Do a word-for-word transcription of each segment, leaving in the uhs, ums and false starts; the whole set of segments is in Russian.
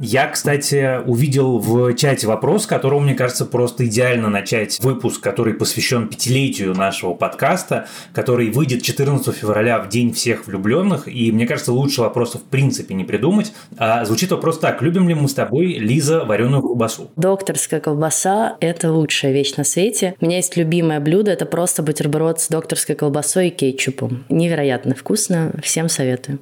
Я, кстати, увидел в чате вопрос, которого, мне кажется, просто идеально начать выпуск, который посвящен пятилетию нашего подкаста, который выйдет четырнадцатого февраля в День всех влюбленных, и, мне кажется, лучше вопроса в принципе не придумать. А звучит вопрос так: любим ли мы с тобой, Лиза, вареную колбасу? Докторская колбаса – это лучшая вещь на свете. У меня есть любимое блюдо – это просто бутерброд с докторской колбасой и кетчупом. Невероятно вкусно, всем советую.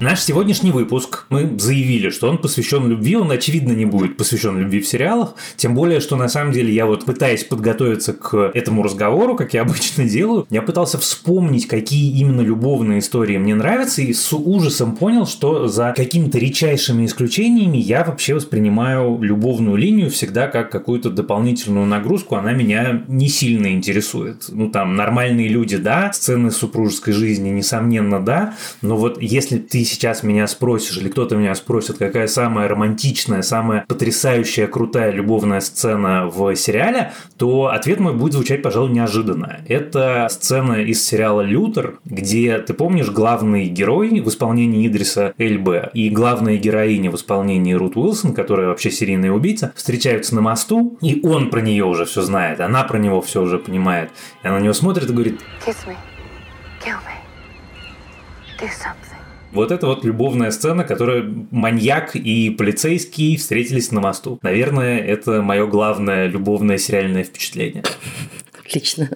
Наш сегодняшний выпуск, мы заявили, что он посвящен любви, он, очевидно, не будет посвящен любви в сериалах, тем более, что, на самом деле, я вот пытаясь подготовиться к этому разговору, как я обычно делаю, я пытался вспомнить, какие именно любовные истории мне нравятся, и с ужасом понял, что за какими-то редчайшими исключениями я вообще воспринимаю любовную линию всегда как какую-то дополнительную нагрузку, она меня не сильно интересует. Ну, там, нормальные люди, да, сцены супружеской жизни, несомненно, да, но вот если ты сейчас Сейчас меня спросишь, или кто-то меня спросит, какая самая романтичная, самая потрясающая, крутая любовная сцена в сериале, то ответ мой будет звучать, пожалуй, неожиданно. Это сцена из сериала «Лютер», где, ты помнишь, главный герой в исполнении Идриса Эльбы и главная героиня в исполнении Рут Уилсон, которая вообще серийная убийца, встречаются на мосту, и он про нее уже все знает, она про него все уже понимает. И она на него смотрит и говорит: «Kiss me, kill me, do something». Вот это вот любовная сцена, которая маньяк и полицейский встретились на мосту. Наверное, это мое главное любовное сериальное впечатление. Отлично.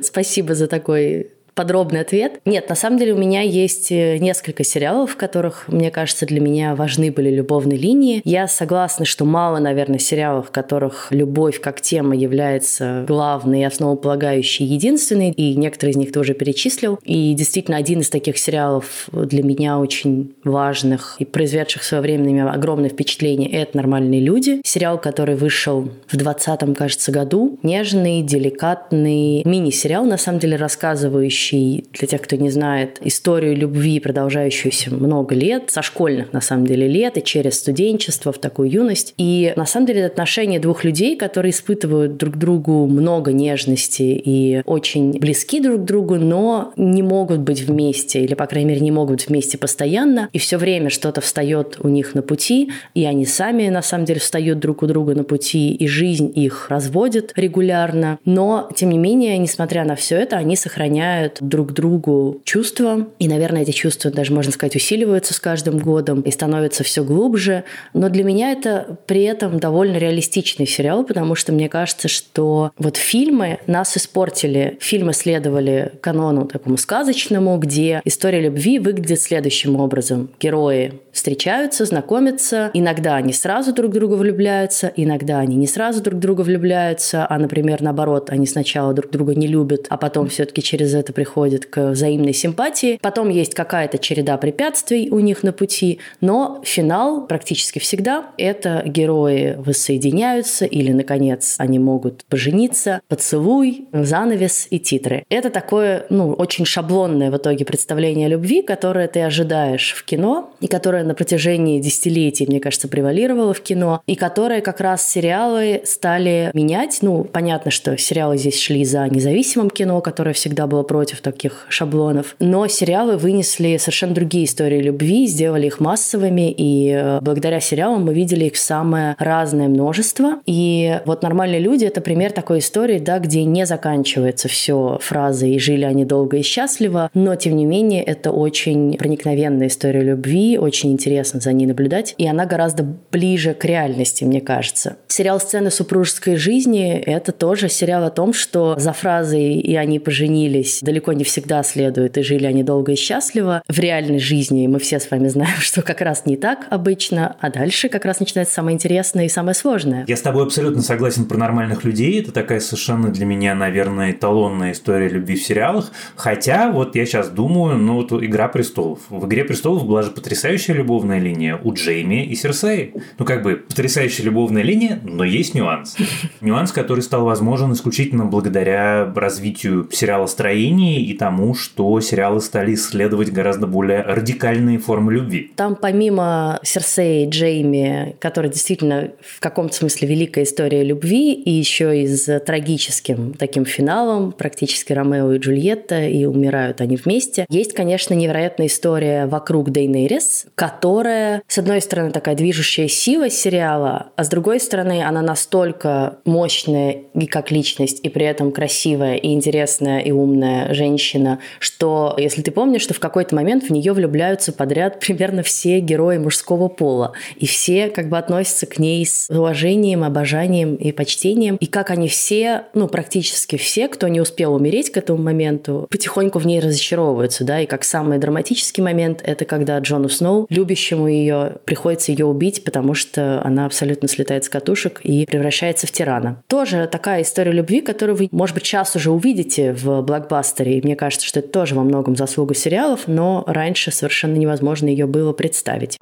Спасибо за такой подробный ответ. Нет, на самом деле у меня есть несколько сериалов, в которых, мне кажется, для меня важны были любовные линии. Я согласна, что мало, наверное, сериалов, в которых любовь как тема является главной и основополагающей, единственной, и некоторые из них ты уже перечислил. И действительно, один из таких сериалов для меня очень важных и произведших в свое время на меня огромное впечатление – это «Нормальные люди». Сериал, который вышел в двадцатом, кажется, году. Нежный, деликатный мини-сериал, на самом деле, рассказывающий, для тех, кто не знает, историю любви, продолжающуюся много лет, со школьных, на самом деле, лет, и через студенчество в такую юность. И, на самом деле, это отношения двух людей, которые испытывают друг другу много нежности и очень близки друг к другу, но не могут быть вместе, или, по крайней мере, не могут быть вместе постоянно, и все время что-то встает у них на пути, и они сами, на самом деле, встают друг у друга на пути, и жизнь их разводит регулярно. Но, тем не менее, несмотря на все это, они сохраняют друг другу чувства, и, наверное, эти чувства даже, можно сказать, усиливаются с каждым годом и становятся все глубже. Но для меня это при этом довольно реалистичный сериал, потому что мне кажется, что вот фильмы нас испортили. Фильмы следовали канону такому сказочному, где история любви выглядит следующим образом. Герои встречаются, знакомятся, иногда они сразу друг в друга влюбляются, иногда они не сразу друг в друга влюбляются, а, например, наоборот, они сначала друг друга не любят, а потом все-таки через это приходит к взаимной симпатии. Потом есть какая-то череда препятствий у них на пути, но финал практически всегда – это герои воссоединяются или, наконец, они могут пожениться, поцелуй, занавес и титры. Это такое, ну, очень шаблонное в итоге представление любви, которое ты ожидаешь в кино и которое на протяжении десятилетий, мне кажется, превалировало в кино и которое как раз сериалы стали менять. Ну, понятно, что сериалы здесь шли за независимым кино, которое всегда было против таких шаблонов. Но сериалы вынесли совершенно другие истории любви, сделали их массовыми, и благодаря сериалам мы видели их самое разное множество. И вот «Нормальные люди» — это пример такой истории, да, где не заканчивается все фразой «и жили они долго и счастливо», но, тем не менее, это очень проникновенная история любви, очень интересно за ней наблюдать, и она гораздо ближе к реальности, мне кажется. Сериал «Сцены супружеской жизни» — это тоже сериал о том, что за фразой «и они поженились» далеко далеко не всегда следует, и жили они долго и счастливо. В реальной жизни мы все с вами знаем, что как раз не так обычно, а дальше как раз начинается самое интересное и самое сложное. Я с тобой абсолютно согласен про «Нормальных людей». Это такая совершенно для меня, наверное, эталонная история любви в сериалах. Хотя вот я сейчас думаю, ну вот «Игра престолов». В «Игре престолов» была же потрясающая любовная линия у Джейми и Серсеи. Ну как бы потрясающая любовная линия, но есть нюанс. Нюанс, который стал возможен исключительно благодаря развитию сериалостроения и тому, что сериалы стали исследовать гораздо более радикальные формы любви. Там помимо Серсеи, Джейми, которая действительно в каком-то смысле великая история любви, и еще и с трагическим таким финалом, практически Ромео и Джульетта, и умирают они вместе, есть, конечно, невероятная история вокруг Дейенерис, которая, с одной стороны, такая движущая сила сериала, а с другой стороны, она настолько мощная и как личность, и при этом красивая, и интересная, и умная женщина, что, если ты помнишь, что в какой-то момент в нее влюбляются подряд примерно все герои мужского пола, и все как бы относятся к ней с уважением, обожанием и почтением, и как они все, ну, практически все, кто не успел умереть к этому моменту, потихоньку в ней разочаровываются, да, и как самый драматический момент, это когда Джону Сноу, любящему ее, приходится ее убить, потому что она абсолютно слетает с катушек и превращается в тирана. Тоже такая история любви, которую вы, может быть, сейчас уже увидите в блокбастере, и мне кажется, что это тоже во многом заслуга сериалов, но раньше совершенно невозможно ее было представить.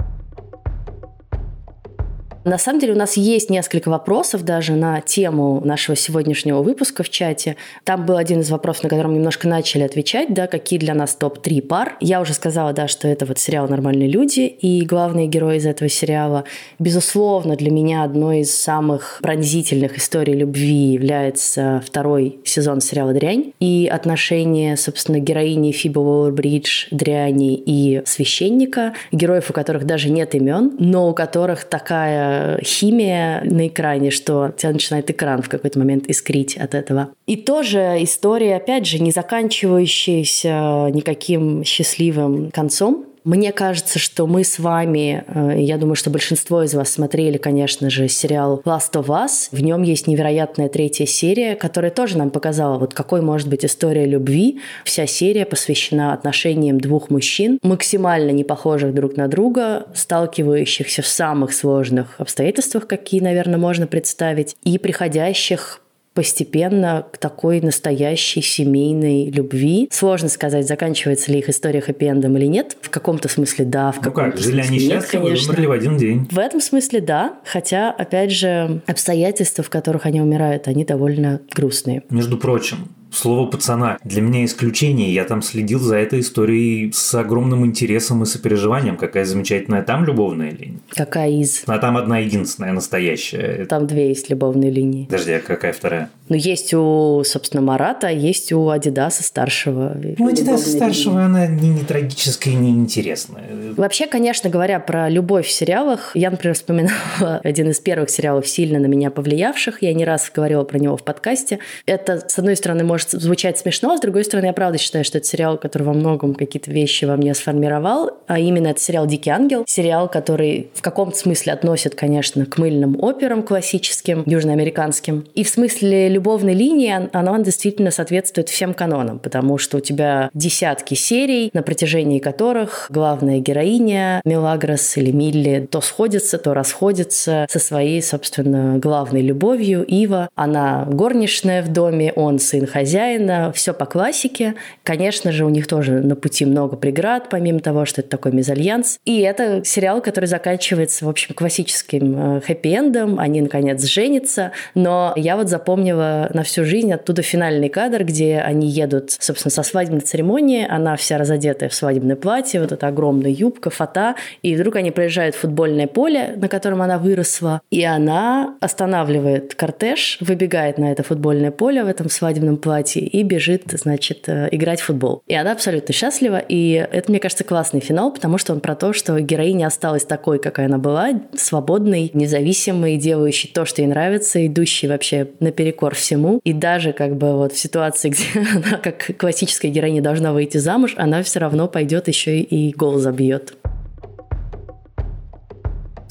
На самом деле у нас есть несколько вопросов даже на тему нашего сегодняшнего выпуска в чате. Там был один из вопросов, на котором немножко начали отвечать, да, какие для нас топ-три пар. Я уже сказала, да, что это вот сериал «Нормальные люди» и главные герои из этого сериала. Безусловно, для меня одной из самых пронзительных историй любви является второй сезон сериала «Дрянь» и отношения, собственно, героини Фибы Уолл-Бридж, Дряни и священника, героев, у которых даже нет имен, но у которых такая химия на экране, что тебя начинает экран в какой-то момент искрить от этого. И тоже история, опять же, не заканчивающаяся никаким счастливым концом. Мне кажется, что мы с вами, я думаю, что большинство из вас смотрели, конечно же, сериал Last of Us. В нем есть невероятная третья серия, которая тоже нам показала, вот какой может быть история любви. Вся серия посвящена отношениям двух мужчин, максимально не похожих друг на друга, сталкивающихся в самых сложных обстоятельствах, какие, наверное, можно представить, и приходящих постепенно к такой настоящей семейной любви. Сложно сказать, заканчивается ли их история хэппи-эндом или нет. В каком-то смысле да, в каком-то ну как, жили они счастливы, умерли в один день. В этом смысле да, хотя, опять же, обстоятельства, в которых они умирают, они довольно грустные. Между прочим, «Слово пацана» для меня исключение. Я там следил за этой историей с огромным интересом и сопереживанием. Какая замечательная там любовная линия. Какая из? А там одна единственная, настоящая. Там две есть любовные линии. Подожди, а какая вторая? Ну, есть у, собственно, Марата, а есть у Адидаса старшего. Ну, Адидаса старшего, линия. Она не, не трагическая, не интересная. Вообще, конечно, говоря про любовь в сериалах, я, например, вспоминала один из первых сериалов, сильно на меня повлиявших. Я не раз говорила про него в подкасте. Это, с одной стороны, может звучать смешно, а с другой стороны, я правда считаю, что это сериал, который во многом какие-то вещи во мне сформировал, а именно это сериал «Дикий ангел», сериал, который в каком-то смысле относит, конечно, к мыльным операм классическим, южноамериканским, и в смысле любовной линии она действительно соответствует всем канонам, потому что у тебя десятки серий, на протяжении которых главная героиня Мелагрос или Милли то сходится, то расходится со своей, собственно, главной любовью Ива. Она горничная в доме, он сын хозяина, Хозяина, все по классике. Конечно же, у них тоже на пути много преград, помимо того, что это такой мезальянс. И это сериал, который заканчивается, в общем, классическим хэппи-эндом. Они, наконец, женятся. Но я вот запомнила на всю жизнь оттуда финальный кадр, где они едут, собственно, со свадебной церемонии. Она вся разодетая в свадебное платье, вот эта огромная юбка, фата. И вдруг они проезжают в футбольное поле, на котором она выросла. И она останавливает кортеж, выбегает на это футбольное поле в этом свадебном платье и бежит, значит, играть в футбол. И она абсолютно счастлива, и это, мне кажется, классный финал, потому что он про то, что героиня осталась такой, какая она была, свободной, независимой, делающей то, что ей нравится, идущей вообще наперекор всему. И даже как бы вот в ситуации, где она как классическая героиня должна выйти замуж, она все равно пойдет еще и гол забьет.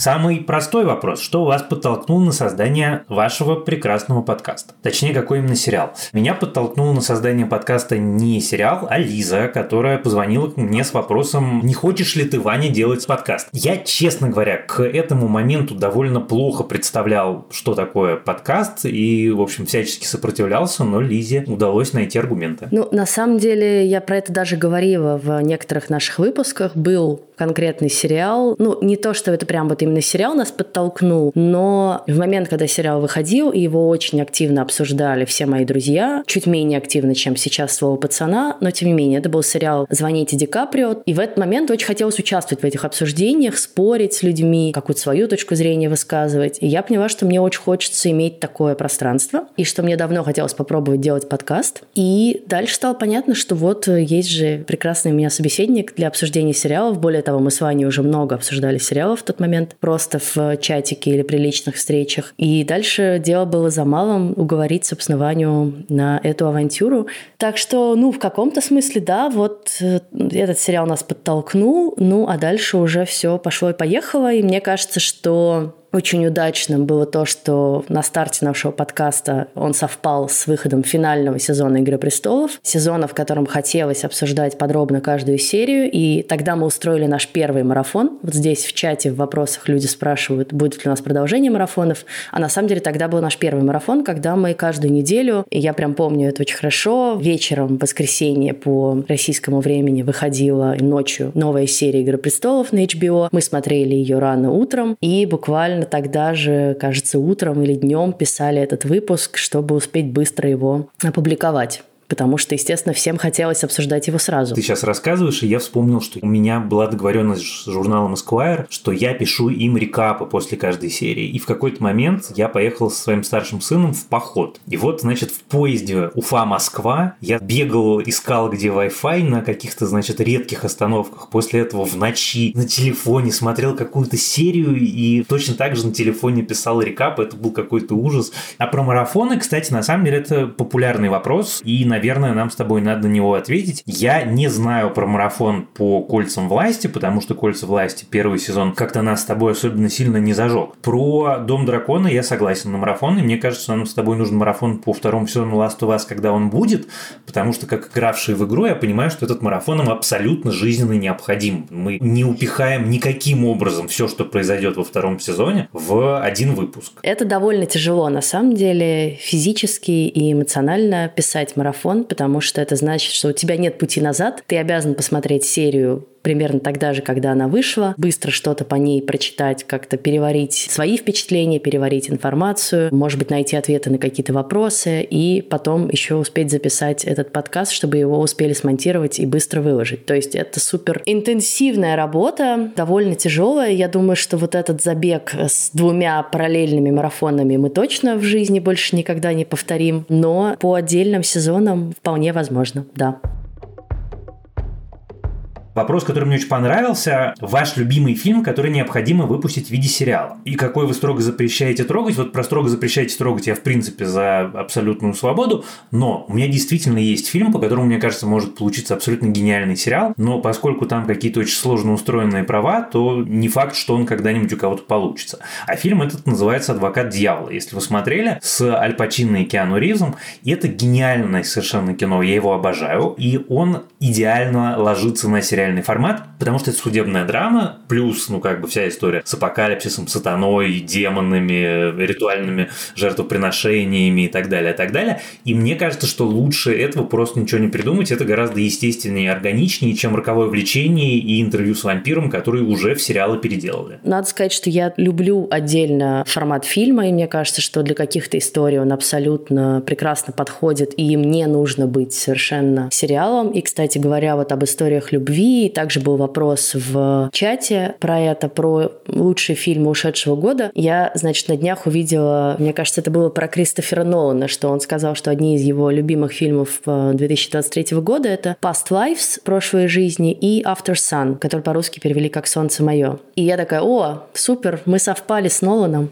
Самый простой вопрос. Что вас подтолкнуло на создание вашего прекрасного подкаста? Точнее, какой именно сериал? Меня подтолкнуло на создание подкаста не сериал, а Лиза, которая позвонила мне с вопросом: не хочешь ли ты, Ваня, делать подкаст? Я, честно говоря, к этому моменту довольно плохо представлял, что такое подкаст, и, в общем, всячески сопротивлялся, но Лизе удалось найти аргументы. Ну, на самом деле, я про это даже говорила в некоторых наших выпусках. Был конкретный сериал. Ну, не то, что это прям вот именно сериал нас подтолкнул, но в момент, когда сериал выходил, и его очень активно обсуждали все мои друзья, чуть менее активно, чем сейчас «Слово пацана», но тем не менее, это был сериал «Звоните Ди Каприо», и в этот момент очень хотелось участвовать в этих обсуждениях, спорить с людьми, какую-то свою точку зрения высказывать. И я поняла, что мне очень хочется иметь такое пространство, и что мне давно хотелось попробовать делать подкаст. И дальше стало понятно, что вот есть же прекрасный у меня собеседник для обсуждения сериалов. Более того, мы с Ваней уже много обсуждали сериалов в тот момент, просто в чатике или при личных встречах. И дальше дело было за малым уговорить, собственно, Ваню на эту авантюру. Так что, ну, в каком-то смысле, да, вот этот сериал нас подтолкнул, ну, а дальше уже все пошло и поехало, и мне кажется, что... Очень удачным было то, что на старте нашего подкаста он совпал с выходом финального сезона «Игры престолов», сезона, в котором хотелось обсуждать подробно каждую серию, и тогда мы устроили наш первый марафон. Вот здесь в чате в вопросах люди спрашивают, будет ли у нас продолжение марафонов, а на самом деле тогда был наш первый марафон, когда мы каждую неделю, и я прям помню это очень хорошо, вечером в воскресенье по российскому времени выходила и ночью новая серия «Игры престолов» на эйч би о, мы смотрели ее рано утром, и буквально тогда же, кажется, утром или днем писали этот выпуск, чтобы успеть быстро его опубликовать. Потому что, естественно, всем хотелось обсуждать его сразу. Ты сейчас рассказываешь, и я вспомнил, что у меня была договоренность с журналом Esquire, что я пишу им рекапы после каждой серии. И в какой-то момент я поехал со своим старшим сыном в поход. И вот, значит, в поезде Уфа-Москва я бегал, искал, где Wi-Fi на каких-то, значит, редких остановках. После этого в ночи на телефоне смотрел какую-то серию и точно так же на телефоне писал рекапы. Это был какой-то ужас. А про марафоны, кстати, на самом деле это популярный вопрос. И, наверное, Наверное, нам с тобой надо на него ответить. Я не знаю про марафон по «Кольцам власти», потому что «Кольца власти» первый сезон как-то нас с тобой особенно сильно не зажег. Про «Дом дракона» я согласен на марафон, и мне кажется, нам с тобой нужен марафон по второму сезону «Last of Us», когда он будет, потому что, как игравший в игру, я понимаю, что этот марафон нам абсолютно жизненно необходим. Мы не упихаем никаким образом все, что произойдет во втором сезоне, в один выпуск. Это довольно тяжело, на самом деле, физически и эмоционально писать марафон, потому что это значит, что у тебя нет пути назад, ты обязан посмотреть серию примерно тогда же, когда она вышла, быстро что-то по ней прочитать, как-то переварить свои впечатления, переварить информацию, может быть, найти ответы на какие-то вопросы, и потом еще успеть записать этот подкаст, чтобы его успели смонтировать и быстро выложить. То есть это супер интенсивная работа, довольно тяжелая. Я думаю, что вот этот забег с двумя параллельными марафонами мы точно в жизни больше никогда не повторим, но по отдельным сезонам вполне возможно, да. Вопрос, который мне очень понравился. Ваш любимый фильм, который необходимо выпустить в виде сериала. И какой вы строго запрещаете трогать? Вот про строго запрещаете трогать я, в принципе, за абсолютную свободу. Но у меня действительно есть фильм, по которому, мне кажется, может получиться абсолютно гениальный сериал. Но поскольку там какие-то очень сложно устроенные права, то не факт, что он когда-нибудь у кого-то получится. А фильм этот называется «Адвокат дьявола». Если вы смотрели, с Аль Пачино и Киану Ривзом. И это гениальное совершенно кино. Я его обожаю. И он идеально ложится на сериал. Реальный формат, потому что это судебная драма, плюс, ну, как бы вся история с апокалипсисом, сатаной, демонами, ритуальными жертвоприношениями и так далее, и так далее. И мне кажется, что лучше этого просто ничего не придумать. Это гораздо естественнее и органичнее, чем «Роковое влечение» и «Интервью с вампиром», которые уже в сериалы переделали. Надо сказать, что я люблю отдельно формат фильма, и мне кажется, что для каких-то историй он абсолютно прекрасно подходит, и им не нужно быть совершенно сериалом. И, кстати говоря, вот об историях любви также был вопрос в чате про это, про лучшие фильмы ушедшего года. Я, значит, на днях увидела, мне кажется, это было про Кристофера Нолана, что он сказал, что одни из его любимых фильмов две тысячи двадцать третьего года — это «Past Lives», «Прошлые жизни», и «After Sun», который по-русски перевели как «Солнце мое». И я такая: о, супер, мы совпали с Ноланом,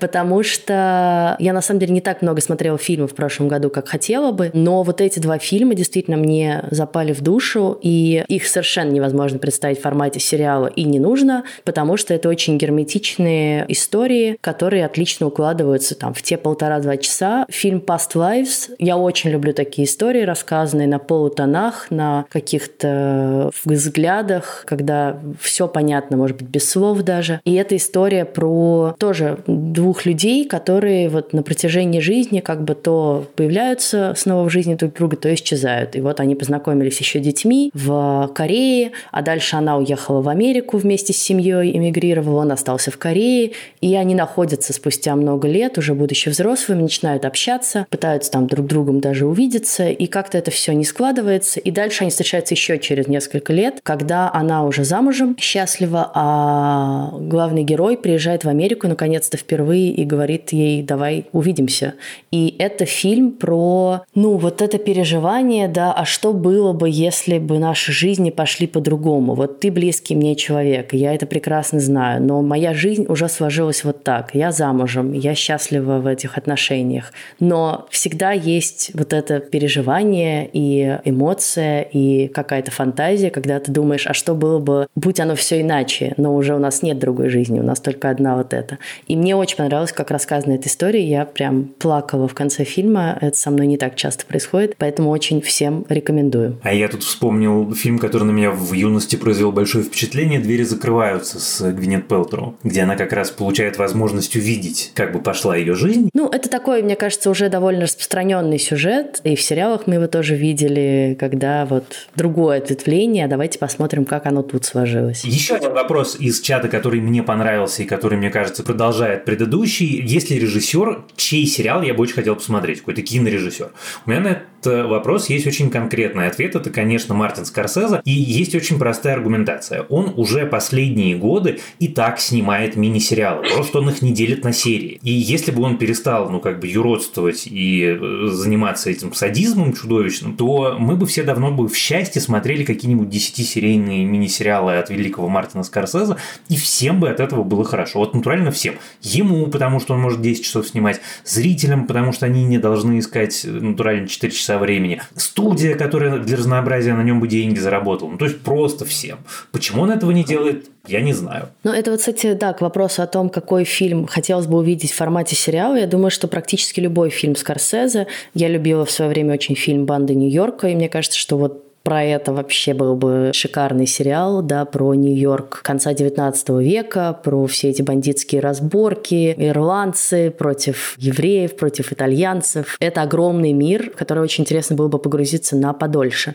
потому что я, на самом деле, не так много смотрела фильмов в прошлом году, как хотела бы, но вот эти два фильма действительно мне запали в душу, и их совершенно невозможно можно представить в формате сериала, и не нужно, потому что это очень герметичные истории, которые отлично укладываются там, в те полтора-два часа. Фильм «Past Lives». Я очень люблю такие истории, рассказанные на полутонах, на каких-то взглядах, когда все понятно, может быть, без слов даже. И это история про тоже двух людей, которые вот на протяжении жизни как бы то появляются снова в жизни друг друга, то исчезают. И вот они познакомились еще детьми в Корее, а дальше она уехала в Америку вместе с семьей, эмигрировала, он остался в Корее, и они находятся спустя много лет, уже будучи взрослыми, начинают общаться, пытаются там друг другом даже увидеться, и как-то это все не складывается, и дальше они встречаются еще через несколько лет, когда она уже замужем, счастлива, а главный герой приезжает в Америку наконец-то впервые и говорит ей: давай увидимся. И это фильм про, ну, вот это переживание, да, а что было бы, если бы наши жизни пошли по-другому? Вот ты близкий мне человек, я это прекрасно знаю, но моя жизнь уже сложилась вот так. Я замужем, я счастлива в этих отношениях, но всегда есть вот это переживание и эмоция, и какая-то фантазия, когда ты думаешь, а что было бы, будь оно все иначе, но уже у нас нет другой жизни, у нас только одна вот эта. И мне очень понравилось, как рассказана эта история, я прям плакала в конце фильма, это со мной не так часто происходит, поэтому очень всем рекомендую. А я тут вспомнил фильм, который на меня в юности произвел большое впечатление, «Двери закрываются» с Гвинет Пелтроу, где она как раз получает возможность увидеть, как бы пошла ее жизнь. Ну, это такой, мне кажется, уже довольно распространенный сюжет, и в сериалах мы его тоже видели, когда вот другое ответвление, давайте посмотрим, как оно тут сложилось. Еще один вопрос из чата, который мне понравился и который, мне кажется, продолжает предыдущий. Есть ли режиссер, чей сериал я бы очень хотел посмотреть? Какой-то кинорежиссер. У меня на этот вопрос есть очень конкретный ответ. Это, конечно, Мартин Скорсезе. И есть очень простая аргументация. Он уже последние годы и так снимает мини-сериалы. Просто он их не делит на серии. И если бы он перестал, ну, как бы юродствовать и заниматься этим садизмом чудовищным, то мы бы все давно бы в счастье смотрели какие-нибудь десятисерийные мини-сериалы от великого Мартина Скорсезе, и всем бы от этого было хорошо. Вот натурально всем. Ему, потому что он может десять часов снимать, зрителям, потому что они не должны искать натурально четыре часа времени, студия, которая для разнообразия на нем бы деньги заработала. Ну, то есть просто всем. Почему он этого не делает, я не знаю. Ну, это вот, кстати, да, к вопросу о том, какой фильм хотелось бы увидеть в формате сериала. Я думаю, что практически любой фильм Скорсезе. Я любила в свое время очень фильм «Банды Нью-Йорка», и мне кажется, что вот про это вообще был бы шикарный сериал, да, про Нью-Йорк конца девятнадцатого века, про все эти бандитские разборки, ирландцы против евреев, против итальянцев. Это огромный мир, в который очень интересно было бы погрузиться на подольше.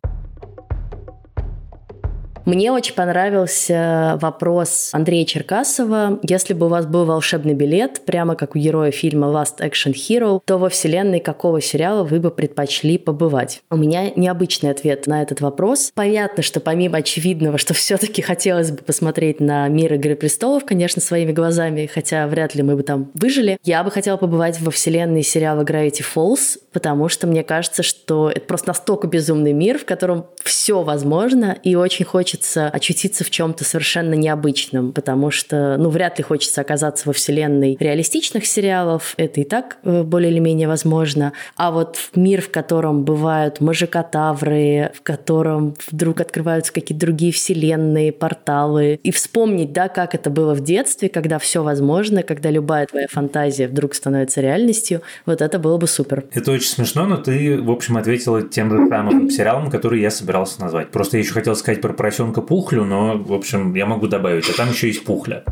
Мне очень понравился вопрос Андрея Черкасова. Если бы у вас был волшебный билет, прямо как у героя фильма Last Action Hero, то во вселенной какого сериала вы бы предпочли побывать? У меня необычный ответ на этот вопрос. Понятно, что помимо очевидного, что все-таки хотелось бы посмотреть на мир «Игры престолов», конечно, своими глазами, хотя вряд ли мы бы там выжили, я бы хотела побывать во вселенной сериала Gravity Falls, потому что мне кажется, что это просто настолько безумный мир, в котором все возможно, и очень хочется очутиться в чем-то совершенно необычном, потому что, ну, вряд ли хочется оказаться во вселенной реалистичных сериалов, это и так более или менее возможно, а вот мир, в котором бывают мажикотавры, в котором вдруг открываются какие-то другие вселенные, порталы, и вспомнить, да, как это было в детстве, когда все возможно, когда любая твоя фантазия вдруг становится реальностью, вот это было бы супер. Это очень смешно, но ты, в общем, ответила тем же самым сериалом, который я собирался назвать. Просто я еще хотел сказать про «Поросенка Пухлю», но, в общем, я могу добавить, а там еще есть Пухля.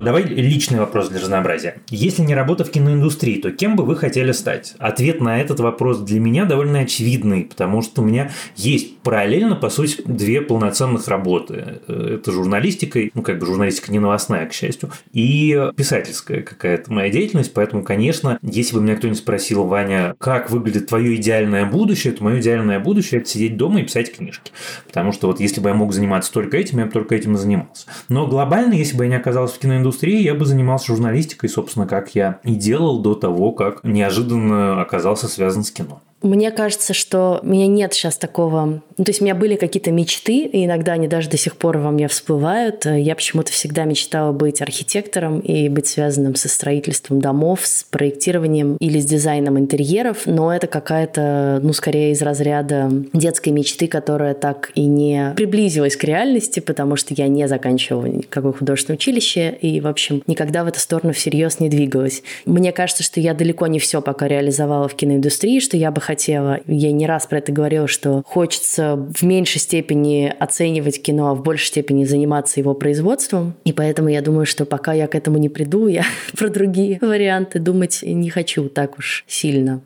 Давай личный вопрос для разнообразия. Если не работа в киноиндустрии, то кем бы вы хотели стать? Ответ на этот вопрос для меня довольно очевидный, потому что у меня есть параллельно, по сути, две полноценных работы. Это журналистика, ну, как бы журналистика не новостная, к счастью, и писательская какая-то моя деятельность, поэтому, конечно, если бы меня кто-нибудь спросил: Ваня, как выглядит твое идеальное будущее, то мое идеальное будущее – это сидеть дома и писать книжки. Потому что вот если бы я мог заниматься только этим, я бы только этим и занимался. Но глобально, если бы я не оказался в киноиндустрии, я бы занимался журналистикой, собственно, как я и делал до того, как неожиданно оказался связан с кино. Мне кажется, что у меня нет сейчас такого... Ну, то есть у меня были какие-то мечты, и иногда они даже до сих пор во мне всплывают. Я почему-то всегда мечтала быть архитектором и быть связанным со строительством домов, с проектированием или с дизайном интерьеров, но это какая-то, ну, скорее из разряда детской мечты, которая так и не приблизилась к реальности, потому что я не заканчивала никакое художественное училище и, в общем, никогда в эту сторону всерьез не двигалась. Мне кажется, что я далеко не все пока реализовала в киноиндустрии, что я бы хотела. Я не раз про это говорила, что хочется в меньшей степени оценивать кино, а в большей степени заниматься его производством. И поэтому я думаю, что пока я к этому не приду, я про другие варианты думать не хочу так уж сильно.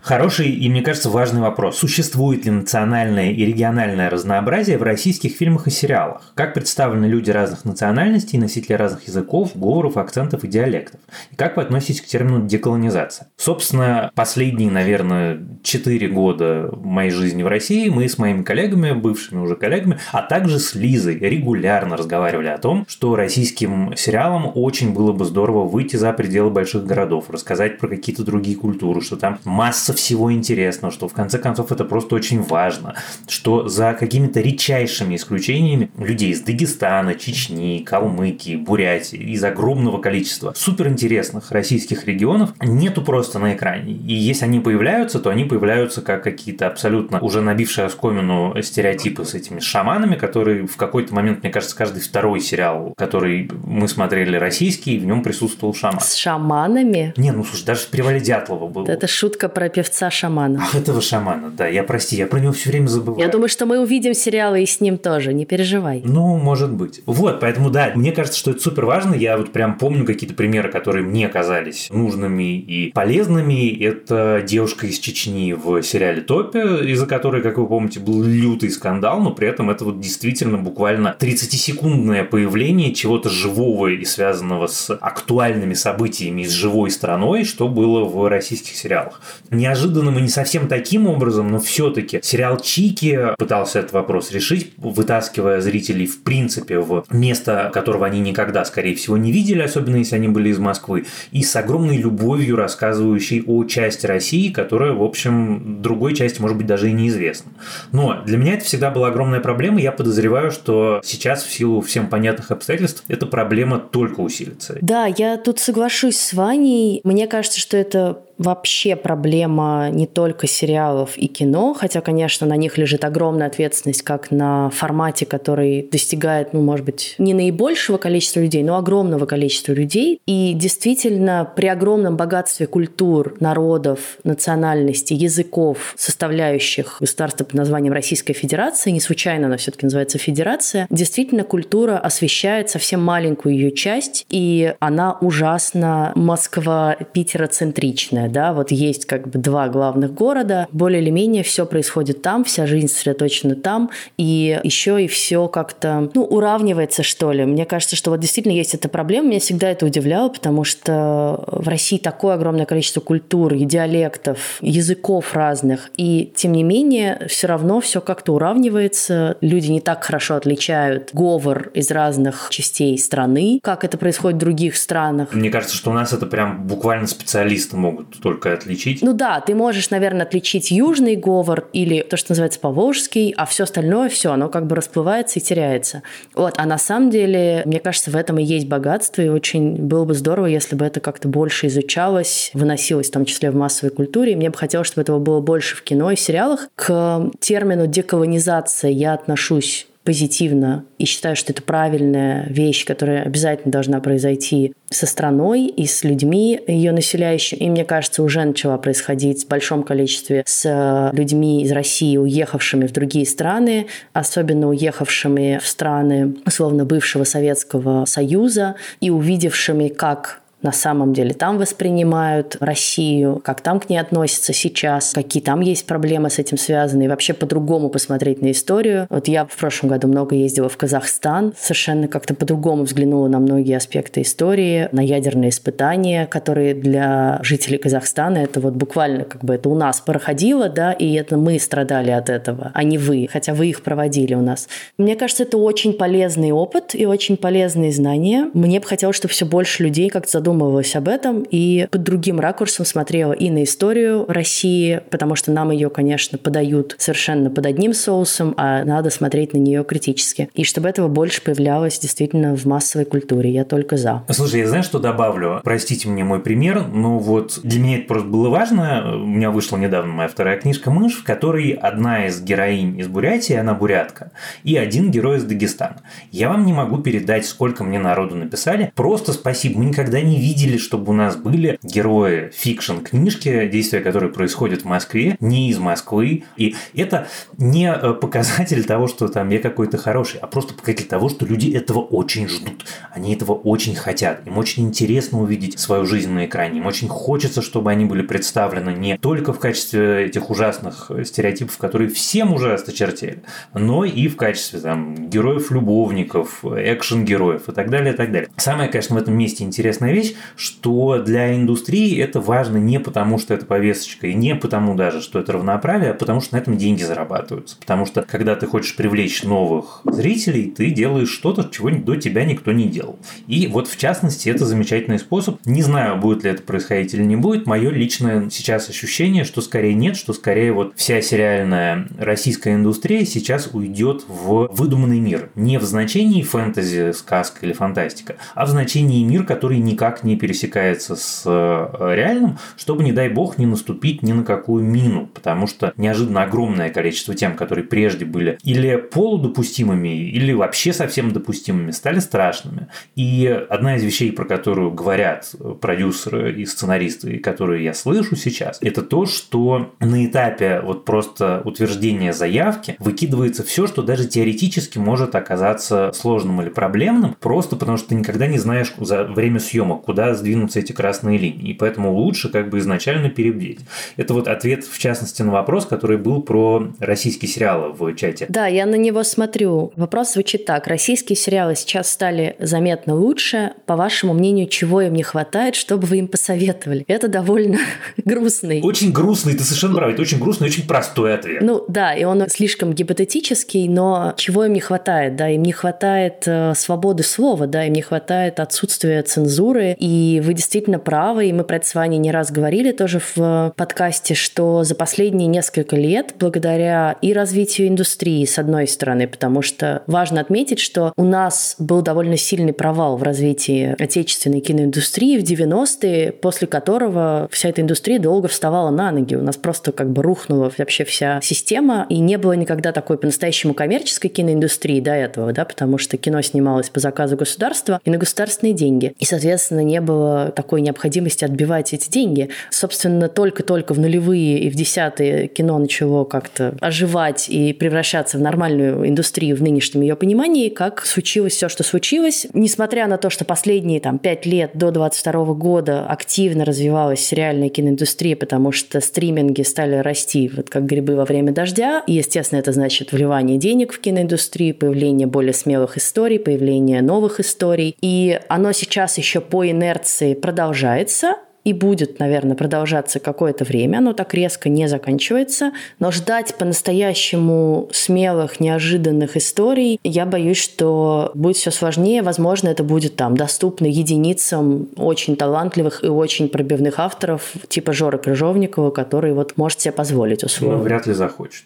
Хороший и, мне кажется, важный вопрос. Существует ли национальное и региональное разнообразие в российских фильмах и сериалах? Как представлены люди разных национальностей, носители разных языков, говоров, акцентов и диалектов? И как вы относитесь к термину деколонизация? Собственно, последние, наверное, четыре года моей жизни в России мы с моими коллегами, бывшими уже коллегами, а также с Лизой регулярно разговаривали о том, что российским сериалам очень было бы здорово выйти за пределы больших городов, рассказать про какие-то другие культуры, что там масса всего интересного, что в конце концов это просто очень важно, что за какими-то редчайшими исключениями людей из Дагестана, Чечни, Калмыкии, Бурятии, из огромного количества суперинтересных российских регионов нету просто на экране. И если они появляются, то они появляются как какие-то абсолютно уже набившие оскомину стереотипы с этими шаманами, которые в какой-то момент, мне кажется, каждый второй сериал, который мы смотрели российский, в нем присутствовал шаман. С шаманами? Не, ну слушай, даже в «Привале Дятлова» было. Это шутка про певца. Шамана. Ах, этого шамана, да, я, прости, я про него все время забываю. Я думаю, что мы увидим сериалы и с ним тоже, не переживай. Ну, может быть. Вот, поэтому, да, мне кажется, что это супер важно. Я вот прям помню какие-то примеры, которые мне казались нужными и полезными. Это девушка из Чечни в сериале «Топе», из-за которой, как вы помните, был лютый скандал, но при этом это вот действительно буквально тридцатисекундное появление чего-то живого и связанного с актуальными событиями и с живой страной, что было в российских сериалах. Неожиданно Неожиданным и не совсем таким образом, но все-таки сериал «Чики» пытался этот вопрос решить, вытаскивая зрителей, в принципе, в место, которого они никогда, скорее всего, не видели, особенно если они были из Москвы, и с огромной любовью рассказывающей о части России, которая, в общем, другой части, может быть, даже и неизвестна. Но для меня это всегда была огромная проблема, и я подозреваю, что сейчас, в силу всем понятных обстоятельств, эта проблема только усилится. Да, я тут соглашусь с Ваней. Мне кажется, что это... вообще проблема не только сериалов и кино, хотя, конечно, на них лежит огромная ответственность, как на формате, который достигает, ну, может быть, не наибольшего количества людей, но огромного количества людей. И действительно, при огромном богатстве культур, народов, национальностей, языков, составляющих государство под названием Российская Федерация, не случайно она все-таки называется Федерация, действительно, культура освещает совсем маленькую ее часть, и она ужасно Москва-Питероцентричная. Да, вот есть как бы два главных города, более или менее все происходит там, вся жизнь сосредоточена там, и еще и все как-то, ну, уравнивается, что ли. Мне кажется, что вот действительно есть эта проблема, меня всегда это удивляло, потому что в России такое огромное количество культур, диалектов, языков разных, и тем не менее все равно все как-то уравнивается, люди не так хорошо отличают говор из разных частей страны, как это происходит в других странах. Мне кажется, что у нас это прям буквально специалисты могут только отличить. Ну да, ты можешь, наверное, отличить южный говор или то, что называется поволжский, а все остальное, все, оно как бы расплывается и теряется. Вот, а на самом деле, мне кажется, в этом и есть богатство, и очень было бы здорово, если бы это как-то больше изучалось, выносилось в том числе в массовой культуре, и мне бы хотелось, чтобы этого было больше в кино и в сериалах. К термину деколонизация я отношусь позитивно и считаю, что это правильная вещь, которая обязательно должна произойти со страной и с людьми, ее населяющими. И, мне кажется, уже начала происходить в большом количестве с людьми из России, уехавшими в другие страны, особенно уехавшими в страны, условно, бывшего Советского Союза и увидевшими, как... на самом деле там воспринимают Россию, как там к ней относятся сейчас, какие там есть проблемы с этим связаны, и вообще по-другому посмотреть на историю. Вот я в прошлом году много ездила в Казахстан, совершенно как-то по-другому взглянула на многие аспекты истории, на ядерные испытания, которые для жителей Казахстана, это вот буквально как бы это у нас проходило, да, и это мы страдали от этого, а не вы, хотя вы их проводили у нас. Мне кажется, это очень полезный опыт и очень полезные знания. Мне бы хотелось, чтобы все больше людей как-то задумывались задумывалась об этом и под другим ракурсом смотрела и на историю России, потому что нам ее, конечно, подают совершенно под одним соусом, а надо смотреть на нее критически. И чтобы этого больше появлялось действительно в массовой культуре. Я только за. Слушай, я знаю, что добавлю. Простите мне мой пример, но вот для меня это просто было важно. У меня вышла недавно моя вторая книжка «Мышь», в которой одна из героинь из Бурятии, она бурятка, и один герой из Дагестана. Я вам не могу передать, сколько мне народу написали. Просто спасибо. Мы никогда не видели, чтобы у нас были герои фикшн-книжки, действия которых происходят в Москве, не из Москвы. И это не показатель того, что там я какой-то хороший, а просто показатель того, что люди этого очень ждут. Они этого очень хотят. Им очень интересно увидеть свою жизнь на экране. Им очень хочется, чтобы они были представлены не только в качестве этих ужасных стереотипов, которые всем уже осточертели, но и в качестве там героев-любовников, экшен-героев и так далее, и так далее. Самая, конечно, в этом месте интересная вещь, что для индустрии это важно не потому, что это повесточка, и не потому даже, что это равноправие, а потому что на этом деньги зарабатываются. Потому что, когда ты хочешь привлечь новых зрителей, ты делаешь что-то, чего до тебя никто не делал. И вот, в частности, это замечательный способ. Не знаю, будет ли это происходить или не будет. Мое личное сейчас ощущение, что скорее нет, что скорее вот вся сериальная российская индустрия сейчас уйдет в выдуманный мир. Не в значении фэнтези, сказка или фантастика, а в значении мир, который никак не пересекается с реальным, чтобы, не дай бог, не наступить ни на какую мину. Потому что неожиданно огромное количество тем, которые прежде были или полудопустимыми, или вообще совсем допустимыми, стали страшными. И одна из вещей, про которую говорят продюсеры и сценаристы, которые я слышу сейчас, это то, что на этапе вот просто утверждения заявки выкидывается все, что даже теоретически может оказаться сложным или проблемным, просто потому что ты никогда не знаешь за время съемок, куда сдвинутся эти красные линии. И поэтому лучше как бы изначально перебдеть. Это вот ответ, в частности, на вопрос, который был про российские сериалы в чате. Да, я на него смотрю. Вопрос звучит так. Российские сериалы сейчас стали заметно лучше. По вашему мнению, чего им не хватает, чтобы вы им посоветовали? Это довольно грустный. Очень грустный, ты совершенно прав. Это очень грустный, очень простой ответ. Ну да, и он слишком гипотетический, но чего им не хватает? Да, им не хватает э, свободы слова, да, им не хватает отсутствия цензуры. И вы действительно правы, и мы про это с вами не раз говорили тоже в подкасте, что за последние несколько лет, благодаря и развитию индустрии, с одной стороны, потому что важно отметить, что у нас был довольно сильный провал в развитии отечественной киноиндустрии в девяностые, после которого вся эта индустрия долго вставала на ноги. У нас просто как бы рухнула вообще вся система, и не было никогда такой по-настоящему коммерческой киноиндустрии до этого, да, потому что кино снималось по заказу государства и на государственные деньги. И, соответственно, не было такой необходимости отбивать эти деньги. Собственно, только-только в нулевые и в десятые кино начало как-то оживать и превращаться в нормальную индустрию в нынешнем ее понимании, как случилось все, что случилось. Несмотря на то, что последние там, пять лет до двадцать второго года активно развивалась сериальная киноиндустрия, потому что стриминги стали расти вот как грибы во время дождя. И, естественно, это значит вливание денег в киноиндустрию, появление более смелых историй, появление новых историй. И оно сейчас еще по инерции продолжается, и будет, наверное, продолжаться какое-то время, оно так резко не заканчивается, но ждать по-настоящему смелых, неожиданных историй, я боюсь, что будет все сложнее, возможно, это будет там доступно единицам очень талантливых и очень пробивных авторов, типа Жоры Крыжовникова, который вот может себе позволить условно. Ну, вряд ли захочет.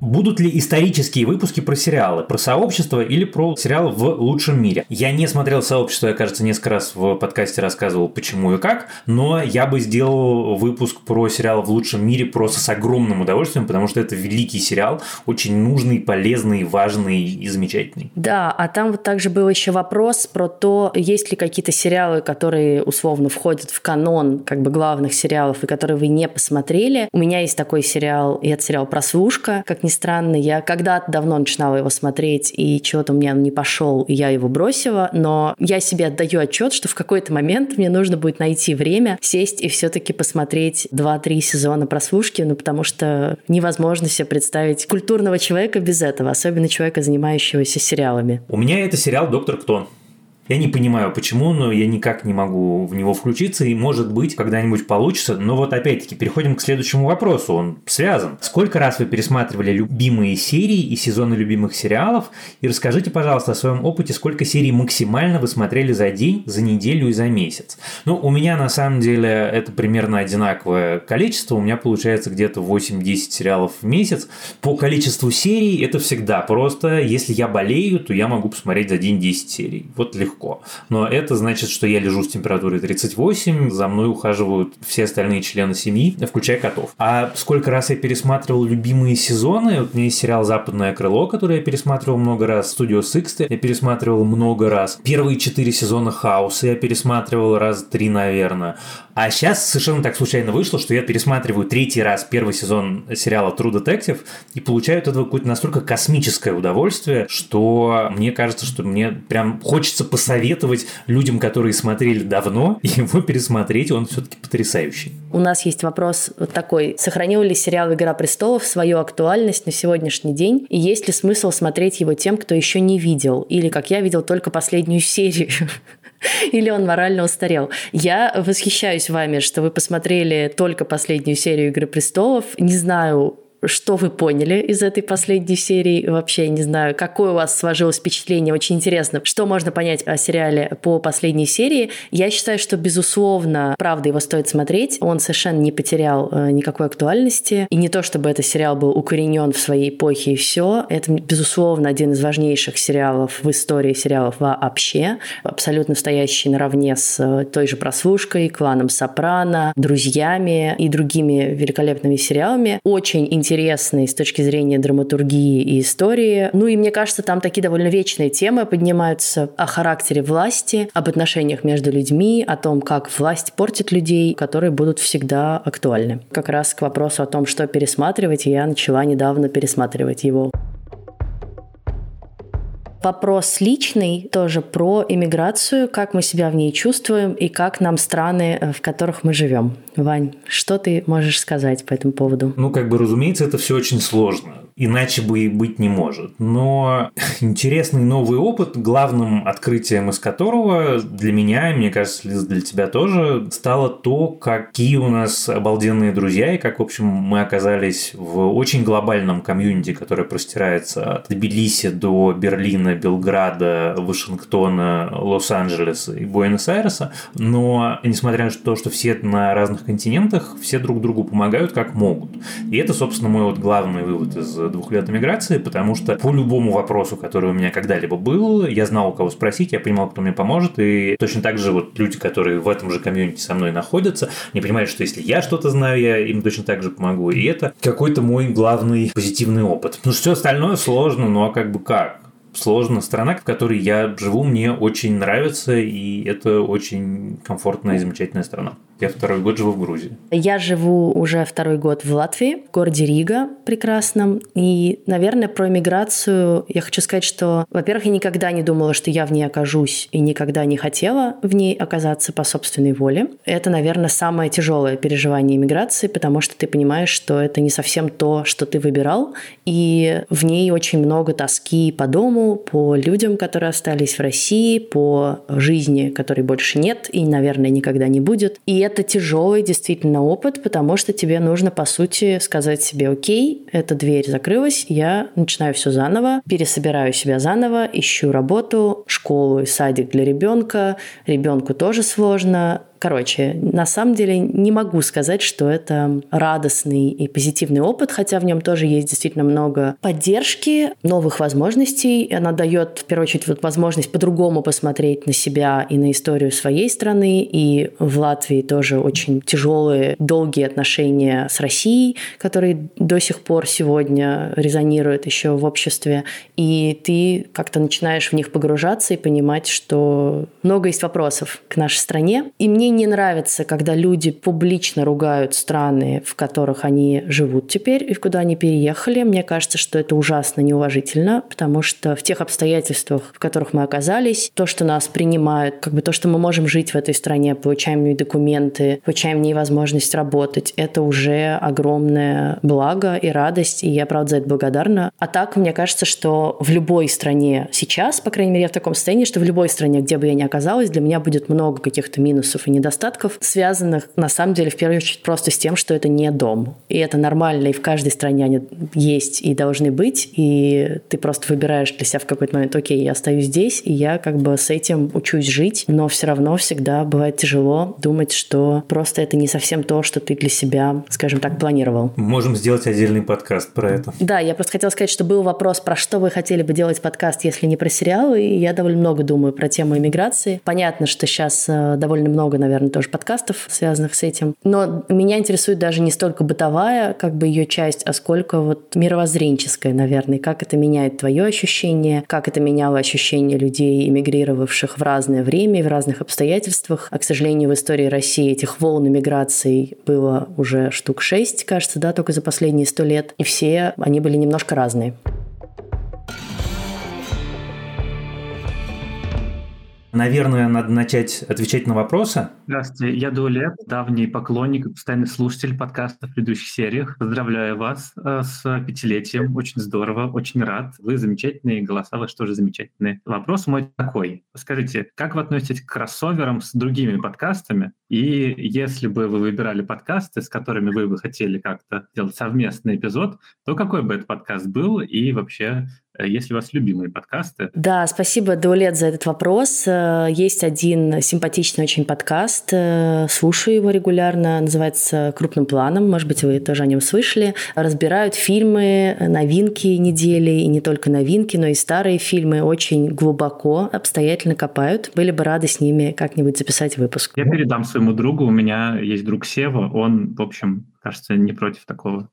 Будут ли исторические выпуски про сериалы, про сообщество или про сериалы в лучшем мире? Я не смотрел «Сообщество», я, кажется, несколько раз в подкасте рассказывал, почему и как, но я бы сделал выпуск про сериалы в лучшем мире просто с огромным удовольствием, потому что это великий сериал, очень нужный, полезный, важный и замечательный. Да, а там вот также был еще вопрос про то, есть ли какие-то сериалы, которые условно входят в канон как бы главных сериалов и которые вы не посмотрели. У меня есть такой сериал, и это сериал «Прослушка», как не странно, я когда-то давно начинала его смотреть, и чего-то у меня он не пошел, и я его бросила, но я себе отдаю отчет, что в какой-то момент мне нужно будет найти время, сесть и все-таки посмотреть два-три сезона «Прослушки», ну, потому что невозможно себе представить культурного человека без этого, особенно человека, занимающегося сериалами. У меня это сериал «Доктор Кто». Я не понимаю, почему, но я никак не могу в него включиться, и, может быть, когда-нибудь получится. Но вот опять-таки переходим к следующему вопросу, он связан. Сколько раз вы пересматривали любимые серии и сезоны любимых сериалов? И расскажите, пожалуйста, о своем опыте, сколько серий максимально вы смотрели за день, за неделю и за месяц. Ну, у меня, на самом деле, это примерно одинаковое количество. У меня получается где-то восемь-десять сериалов в месяц. По количеству серий это всегда просто. Если я болею, то я могу посмотреть за день десять серий. Вот легко. Но это значит, что я лежу с температурой тридцать восемь, за мной ухаживают все остальные члены семьи, включая котов. А сколько раз я пересматривал любимые сезоны? Вот у меня есть сериал «Западное крыло», который я пересматривал много раз. «Студио Сиксты» я пересматривал много раз. Первые четыре сезона «Хауса» я пересматривал раз три, наверное. А сейчас совершенно так случайно вышло, что я пересматриваю третий раз первый сезон сериала True Detective и получаю от этого какое-то настолько космическое удовольствие, что мне кажется, что мне прям хочется посоветовать людям, которые смотрели давно, его пересмотреть, он все-таки потрясающий. У нас есть вопрос вот такой. Сохранил ли сериал «Игра престолов» свою актуальность на сегодняшний день? И есть ли смысл смотреть его тем, кто еще не видел? Или, как я, видел только последнюю серию? Или он морально устарел? Я восхищаюсь вами, что вы посмотрели только последнюю серию «Игры престолов». Не знаю, что вы поняли из этой последней серии. Вообще не знаю, какое у вас сложилось впечатление. Очень интересно, что можно понять о сериале по последней серии. Я считаю, что, безусловно, правда, его стоит смотреть. Он совершенно не потерял э, никакой актуальности. И не то, чтобы этот сериал был укоренен в своей эпохе и все. Это, безусловно, один из важнейших сериалов в истории сериалов вообще. Абсолютно стоящий наравне с э, той же «Прослушкой», «Кланом Сопрано», «Друзьями» и другими великолепными сериалами. Очень интересно. Интересный с точки зрения драматургии и истории. Ну и мне кажется, там такие довольно вечные темы поднимаются о характере власти, об отношениях между людьми, о том, как власть портит людей, которые будут всегда актуальны. Как раз к вопросу о том, что пересматривать, я начала недавно пересматривать его. Вопрос личный, тоже про иммиграцию, как мы себя в ней чувствуем и как нам страны, в которых мы живем. Вань, что ты можешь сказать по этому поводу? Ну, как бы, разумеется, это все очень сложно. Иначе бы и быть не может. Но интересный новый опыт, главным открытием из которого для меня, и, мне кажется, Лиза, для тебя тоже, стало то, какие у нас обалденные друзья и как, в общем, мы оказались в очень глобальном комьюнити, которое простирается от Тбилиси до Берлина, Белграда, Вашингтона, Лос-Анджелеса и Буэнос-Айреса. Но, несмотря на то, что все на разных континентах, все друг другу помогают как могут. И это, собственно, мой вот главный вывод из двух лет эмиграции, потому что по любому вопросу, который у меня когда-либо был, я знал, у кого спросить, я понимал, кто мне поможет, и точно так же вот люди, которые в этом же комьюнити со мной находятся, они понимают, что если я что-то знаю, я им точно так же помогу, и это какой-то мой главный позитивный опыт. Ну, все остальное сложно, но как бы как? Сложно. Страна, в которой я живу, мне очень нравится, и это очень комфортная и замечательная страна. Я второй год живу в Грузии. Я живу уже второй год в Латвии, в городе Рига прекрасном. И, наверное, про эмиграцию я хочу сказать, что, во-первых, я никогда не думала, что я в ней окажусь, и никогда не хотела в ней оказаться по собственной воле. Это, наверное, самое тяжелое переживание эмиграции, потому что ты понимаешь, что это не совсем то, что ты выбирал, и в ней очень много тоски по дому, по людям, которые остались в России, по жизни, которой больше нет и, наверное, никогда не будет. И это тяжелый действительно опыт, потому что тебе нужно, по сути, сказать себе: окей, эта дверь закрылась, я начинаю все заново, пересобираю себя заново, ищу работу, школу и садик для ребенка. Ребенку тоже сложно. Короче, на самом деле не могу сказать, что это радостный и позитивный опыт, хотя в нем тоже есть действительно много поддержки, новых возможностей. Она дает, в первую очередь, вот возможность по-другому посмотреть на себя и на историю своей страны. И в Латвии тоже очень тяжелые, долгие отношения с Россией, которые до сих пор сегодня резонируют еще в обществе. И ты как-то начинаешь в них погружаться и понимать, что много есть вопросов к нашей стране. И мне не нравится, когда люди публично ругают страны, в которых они живут теперь и куда они переехали. Мне кажется, что это ужасно неуважительно, потому что в тех обстоятельствах, в которых мы оказались, то, что нас принимают, как бы то, что мы можем жить в этой стране, получаем в ней документы, получаем в ней возможность работать, это уже огромное благо и радость, и я, правда, за это благодарна. А так, мне кажется, что в любой стране сейчас, по крайней мере, я в таком состоянии, что в любой стране, где бы я ни оказалась, для меня будет много каких-то минусов и недостатков, связанных, на самом деле, в первую очередь, просто с тем, что это не дом. И это нормально, и в каждой стране они есть и должны быть, и ты просто выбираешь для себя в какой-то момент, окей, я остаюсь здесь, и я как бы с этим учусь жить, но все равно всегда бывает тяжело думать, что просто это не совсем то, что ты для себя, скажем так, планировал. Можем сделать отдельный подкаст про это. Да, я просто хотела сказать, что был вопрос, про что вы хотели бы делать подкаст, если не про сериалы, и я довольно много думаю про тему иммиграции. Понятно, что сейчас довольно много, наверное, тоже подкастов, связанных с этим, но меня интересует даже не столько бытовая, как бы ее часть, а сколько вот мировоззренческая, наверное, как это меняет твое ощущение, как это меняло ощущение людей, эмигрировавших в разное время, в разных обстоятельствах. А, к сожалению, в истории России этих волн эмиграций было уже штук шесть, кажется, да, только за последние сто лет, и все они были немножко разные. Наверное, надо начать отвечать на вопросы. Здравствуйте, я Дуэлет, давний поклонник и постоянный слушатель подкаста «В предыдущих сериях». Поздравляю вас э, с пятилетием, очень здорово, очень рад. Вы замечательные, голоса ваши тоже замечательные. Вопрос мой такой. Скажите, как вы относитесь к кроссоверам с другими подкастами? И если бы вы выбирали подкасты, с которыми вы бы хотели как-то делать совместный эпизод, то какой бы этот подкаст был и вообще... Есть ли у вас любимые подкасты? Да, спасибо, Дуэлет, за этот вопрос. Есть один симпатичный очень подкаст. Слушаю его регулярно. Называется «Крупным планом». Может быть, вы тоже о нем слышали. Разбирают фильмы, новинки недели. И не только новинки, но и старые фильмы. Очень глубоко, обстоятельно копают. Были бы рады с ними как-нибудь записать выпуск. Я передам своему другу. У меня есть друг Сева. Он, в общем, кажется, не против такого.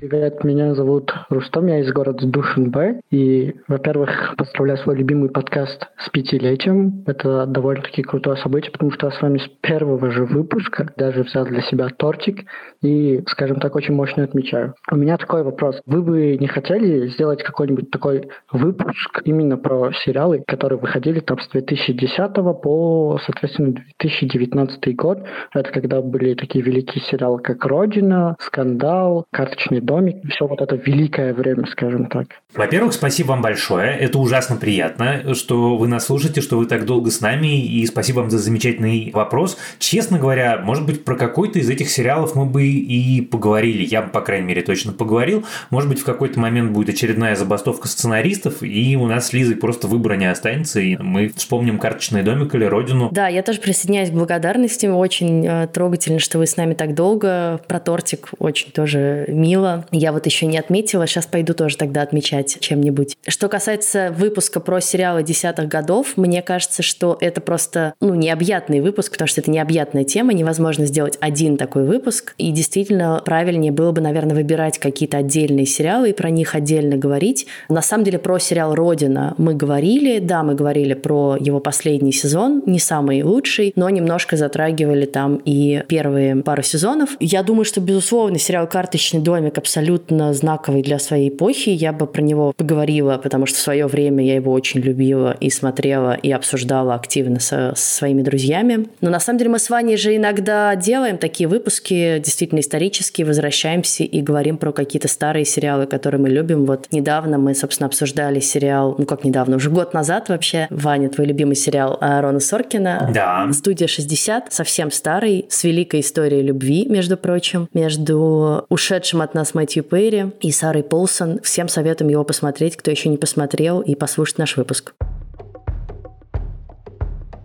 Привет, меня зовут Рустам, я из города Душанбе, и, во-первых, поздравляю свой любимый подкаст с пятилетием. Это довольно-таки крутое событие, потому что я с вами с первого же выпуска даже взял для себя тортик и, скажем так, очень мощно отмечаю. У меня такой вопрос. Вы бы не хотели сделать какой-нибудь такой выпуск именно про сериалы, которые выходили там с две тысячи десятого по, соответственно, две тысячи девятнадцатый год? Это когда были такие великие сериалы, как «Родина», «Скандал», «Карточный дом». Домик, все вот это великое время, скажем так. Во-первых, спасибо вам большое. Это ужасно приятно, что вы нас слушаете, что вы так долго с нами, и спасибо вам за замечательный вопрос. Честно говоря, может быть, про какой-то из этих сериалов мы бы и поговорили. Я бы, по крайней мере, точно поговорил. Может быть, в какой-то момент будет очередная забастовка сценаристов, и у нас с Лизой просто выбора не останется, и мы вспомним «Карточный домик» или «Родину». Да, я тоже присоединяюсь к благодарности. Очень э, трогательно, что вы с нами так долго. Про тортик очень тоже мило. Я вот еще не отметила, сейчас пойду тоже тогда отмечать чем-нибудь. Что касается выпуска про сериалы десятых годов, мне кажется, что это просто, ну, необъятный выпуск, потому что это необъятная тема, невозможно сделать один такой выпуск, и действительно правильнее было бы, наверное, выбирать какие-то отдельные сериалы и про них отдельно говорить. На самом деле про сериал «Родина» мы говорили, да, мы говорили про его последний сезон, не самый лучший, но немножко затрагивали там и первые пару сезонов. Я думаю, что, безусловно, сериал «Карточный домик» абсолютно знаковый для своей эпохи. Я бы про него поговорила, потому что в свое время я его очень любила и смотрела, и обсуждала активно со, со своими друзьями. Но на самом деле мы с Ваней же иногда делаем такие выпуски, действительно исторические, возвращаемся и говорим про какие-то старые сериалы, которые мы любим. Вот недавно мы, собственно, обсуждали сериал, ну как недавно, уже год назад вообще. Ваня, твой любимый сериал Аарона Соркина. Да. «Студия шестьдесят», совсем старый, с великой историей любви, между прочим, между ушедшим от нас Мэтью Перри и Сарой Полсон. Всем советуем его посмотреть, кто еще не посмотрел, и послушать наш выпуск.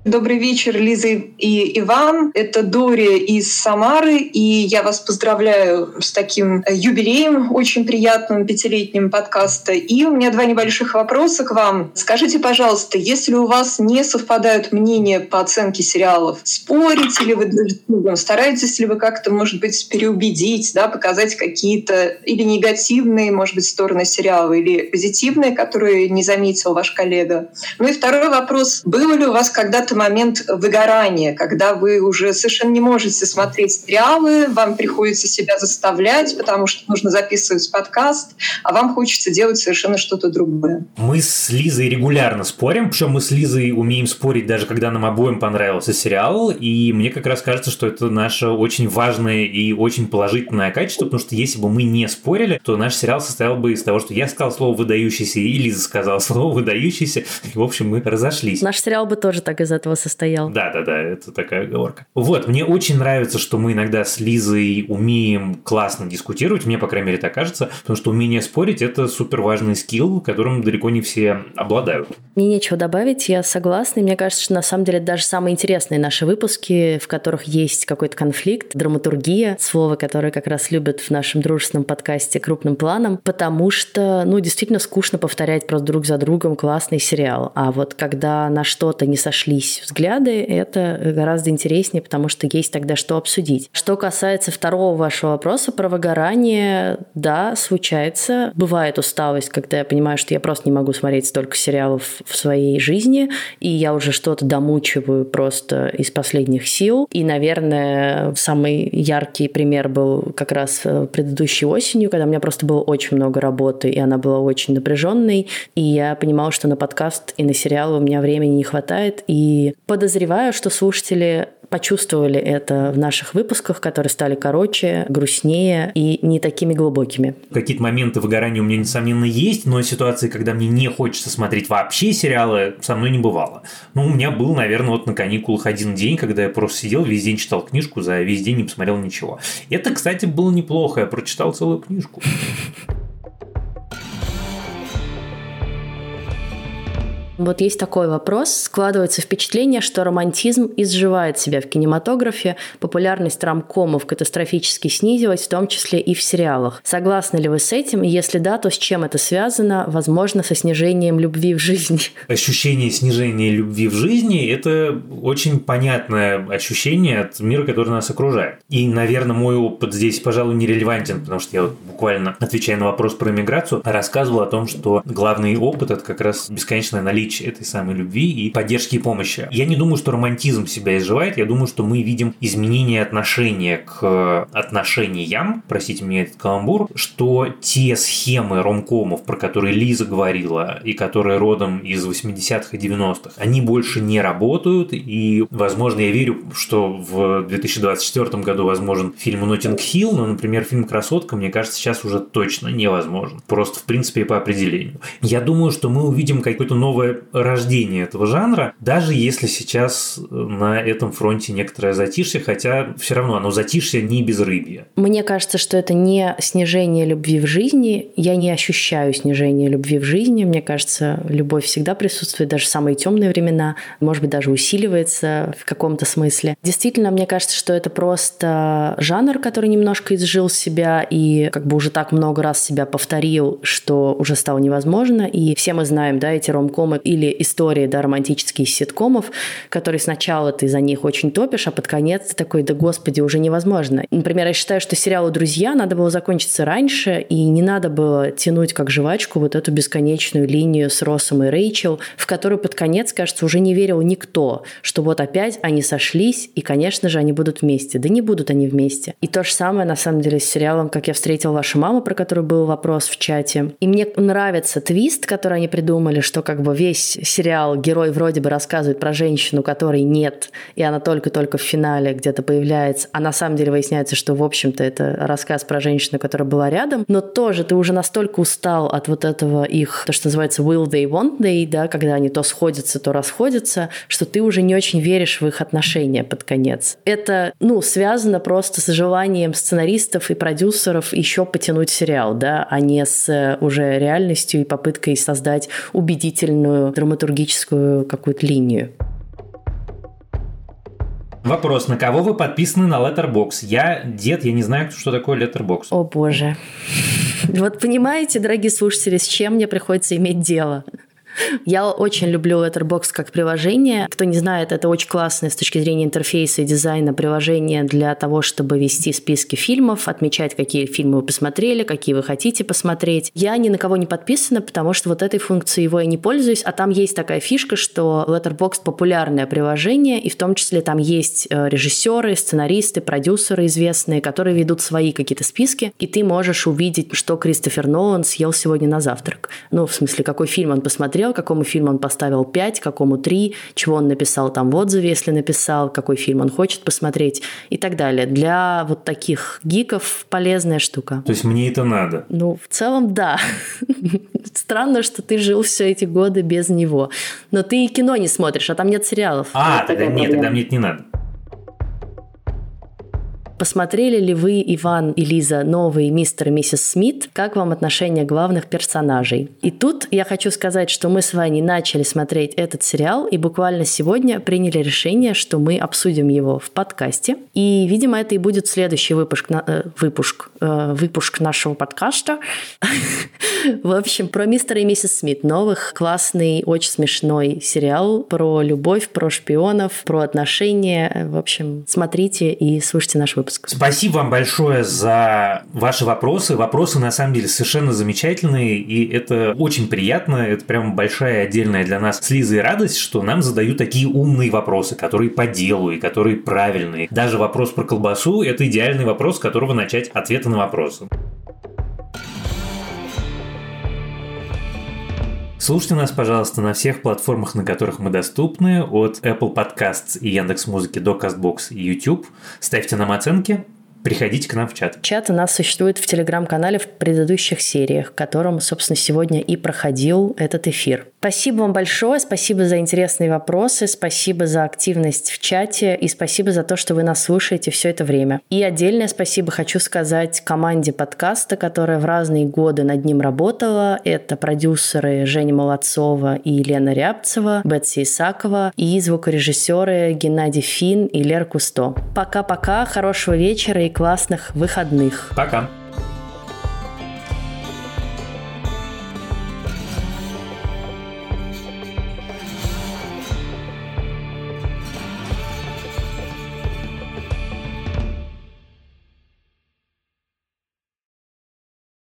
Добрый вечер, Лиза и Иван. Это Дори из Самары, и я вас поздравляю с таким юбилеем, очень приятным, пятилетним подкаста. И у меня два небольших вопроса к вам. Скажите, пожалуйста, если у вас не совпадают мнения по оценке сериалов, спорите ли вы друг с другом, стараетесь ли вы как-то, может быть, переубедить, да, показать какие-то или негативные, может быть, стороны сериала, или позитивные, которые не заметил ваш коллега? Ну и второй вопрос. Было ли у вас когда-то момент выгорания, когда вы уже совершенно не можете смотреть сериалы, вам приходится себя заставлять, потому что нужно записывать подкаст, а вам хочется делать совершенно что-то другое. Мы с Лизой регулярно спорим, причем мы с Лизой умеем спорить, даже когда нам обоим понравился сериал, и мне как раз кажется, что это наше очень важное и очень положительное качество, потому что если бы мы не спорили, то наш сериал состоял бы из того, что я сказал слово «выдающийся», и Лиза сказала слово «выдающийся», и, в общем, мы разошлись. Наш сериал бы тоже так из этого состоял. Да-да-да, это такая оговорка. Вот, мне очень нравится, что мы иногда с Лизой умеем классно дискутировать, мне, по крайней мере, так кажется, потому что умение спорить – это суперважный скилл, которым далеко не все обладают. Мне нечего добавить, я согласна, и мне кажется, что на самом деле даже самые интересные наши выпуски, в которых есть какой-то конфликт, драматургия, слово, которое как раз любят в нашем дружественном подкасте крупным планом, потому что, ну, действительно скучно повторять просто друг за другом классный сериал, а вот когда на что-то не сошлись взгляды, это гораздо интереснее, потому что есть тогда что обсудить. Что касается второго вашего вопроса про выгорание, да, случается. Бывает усталость, когда я понимаю, что я просто не могу смотреть столько сериалов в своей жизни, и я уже что-то домучиваю просто из последних сил. И, наверное, самый яркий пример был как раз предыдущей осенью, когда у меня просто было очень много работы, и она была очень напряженной, и я понимала, что на подкаст и на сериалы у меня времени не хватает, и подозреваю, что слушатели почувствовали это в наших выпусках, которые стали короче, грустнее и не такими глубокими. Какие-то моменты выгорания у меня, несомненно, есть, но ситуации, когда мне не хочется смотреть вообще сериалы, со мной не бывало. Ну, у меня был, наверное, вот на каникулах один день, когда я просто сидел, весь день читал книжку, за весь день не посмотрел ничего. Это, кстати, было неплохо, я прочитал целую книжку. Вот есть такой вопрос. Складывается впечатление, что романтизм изживает себя в кинематографе, популярность ромкомов катастрофически снизилась, в том числе и в сериалах. Согласны ли вы с этим? Если да, то с чем это связано? Возможно, со снижением любви в жизни. Ощущение снижения любви в жизни – это очень понятное ощущение от мира, который нас окружает. И, наверное, мой опыт здесь, пожалуй, нерелевантен, потому что я вот буквально, отвечая на вопрос про эмиграцию, рассказывал о том, что главный опыт – это как раз бесконечная наличие этой самой любви и поддержки и помощи. Я не думаю, что романтизм себя изживает, я думаю, что мы видим изменение отношения к отношениям, простите меня этот каламбур, что те схемы ромкомов, про которые Лиза говорила и которые родом из восьмидесятых и девяностых, они больше не работают, и, возможно, я верю, что в две тысячи двадцать четвёртом году возможен фильм «Ноттинг Хилл», но, например, фильм «Красотка», мне кажется, сейчас уже точно невозможен. Просто, в принципе, по определению. Я думаю, что мы увидим какое-то новое рождение этого жанра, даже если сейчас на этом фронте некоторое затишье, хотя все равно оно затишье не безрыбье. Мне кажется, что это не снижение любви в жизни. Я не ощущаю снижение любви в жизни. Мне кажется, любовь всегда присутствует, даже в самые темные времена. Может быть, даже усиливается в каком-то смысле. Действительно, мне кажется, что это просто жанр, который немножко изжил себя и как бы уже так много раз себя повторил, что уже стало невозможно. И все мы знаем, да, эти ромкомы или истории, да, романтические ситкомов, которые сначала ты за них очень топишь, а под конец ты такой, да господи, уже невозможно. Например, я считаю, что сериалу «Друзья» надо было закончиться раньше, и не надо было тянуть как жвачку вот эту бесконечную линию с Россом и Рэйчел, в которую под конец, кажется, уже не верил никто, что вот опять они сошлись, и, конечно же, они будут вместе. Да не будут они вместе. И то же самое, на самом деле, с сериалом «Как я встретил вашу маму», про который был вопрос в чате. И мне нравится твист, который они придумали, что как бы весь сериал герой вроде бы рассказывает про женщину, которой нет, и она только-только в финале где-то появляется, а на самом деле выясняется, что, в общем-то, это рассказ про женщину, которая была рядом, но тоже ты уже настолько устал от вот этого их, то, что называется will they, won't they, да, когда они то сходятся, то расходятся, что ты уже не очень веришь в их отношения под конец. Это, ну, связано просто с желанием сценаристов и продюсеров еще потянуть сериал, да, а не с уже реальностью и попыткой создать убедительную драматургическую какую-то линию. Вопрос. На кого вы подписаны на Letterboxd? Я дед, я не знаю, что такое Letterboxd. О боже. Вот понимаете, дорогие слушатели, с чем мне приходится иметь дело. Я очень люблю Letterboxd как приложение. Кто не знает, это очень классное с точки зрения интерфейса и дизайна приложение для того, чтобы вести списки фильмов, отмечать, какие фильмы вы посмотрели, какие вы хотите посмотреть. Я ни на кого не подписана, потому что вот этой функцией его я не пользуюсь, а там есть такая фишка, что Letterboxd популярное приложение, и в том числе там есть режиссеры, сценаристы, продюсеры известные, которые ведут свои какие-то списки, и ты можешь увидеть, что Кристофер Нолан съел сегодня на завтрак. Ну, в смысле, какой фильм он посмотрел, какому фильму он поставил пять, какому три, чего он написал там в отзыве, если написал, какой фильм он хочет посмотреть и так далее. Для вот таких гиков полезная штука. То есть мне это надо? Ну, в целом, да. Странно, что ты жил все эти годы без него. Но ты и кино не смотришь, а там нет сериалов. А, тогда нет, тогда мне это не надо. Посмотрели ли вы, Иван и Лиза, новый «Мистер и миссис Смит»? Как вам отношение главных персонажей? И тут я хочу сказать, что мы с Ваней начали смотреть этот сериал и буквально сегодня приняли решение, что мы обсудим его в подкасте. И, видимо, это и будет следующий выпуск, на... э, выпуск, э, выпуск нашего подкаста. В общем, про «Мистера и миссис Смит» новых. Классный, очень смешной сериал про любовь, про шпионов, про отношения. В общем, смотрите и слушайте наш выпуск. Спасибо вам большое за ваши вопросы. Вопросы, на самом деле, совершенно замечательные, и это очень приятно. Это прям большая отдельная для нас с Лизой радость, что нам задают такие умные вопросы, которые по делу и которые правильные. Даже вопрос про колбасу – это идеальный вопрос, с которого начать ответы на вопросы. Слушайте нас, пожалуйста, на всех платформах, на которых мы доступны, от Apple Podcasts и Яндекс.Музыки до Castbox и YouTube. Ставьте нам оценки, приходите к нам в чат. Чат у нас существует в Телеграм-канале «В предыдущих сериях», в котором, собственно, сегодня и проходил этот эфир. Спасибо вам большое, спасибо за интересные вопросы, спасибо за активность в чате и спасибо за то, что вы нас слушаете все это время. И отдельное спасибо хочу сказать команде подкаста, которая в разные годы над ним работала. Это продюсеры Женя Молодцова и Елена Рябцева, Бетси Исакова и звукорежиссеры Геннадий Фин и Лера Кусто. Пока-пока, хорошего вечера и классных выходных. Пока!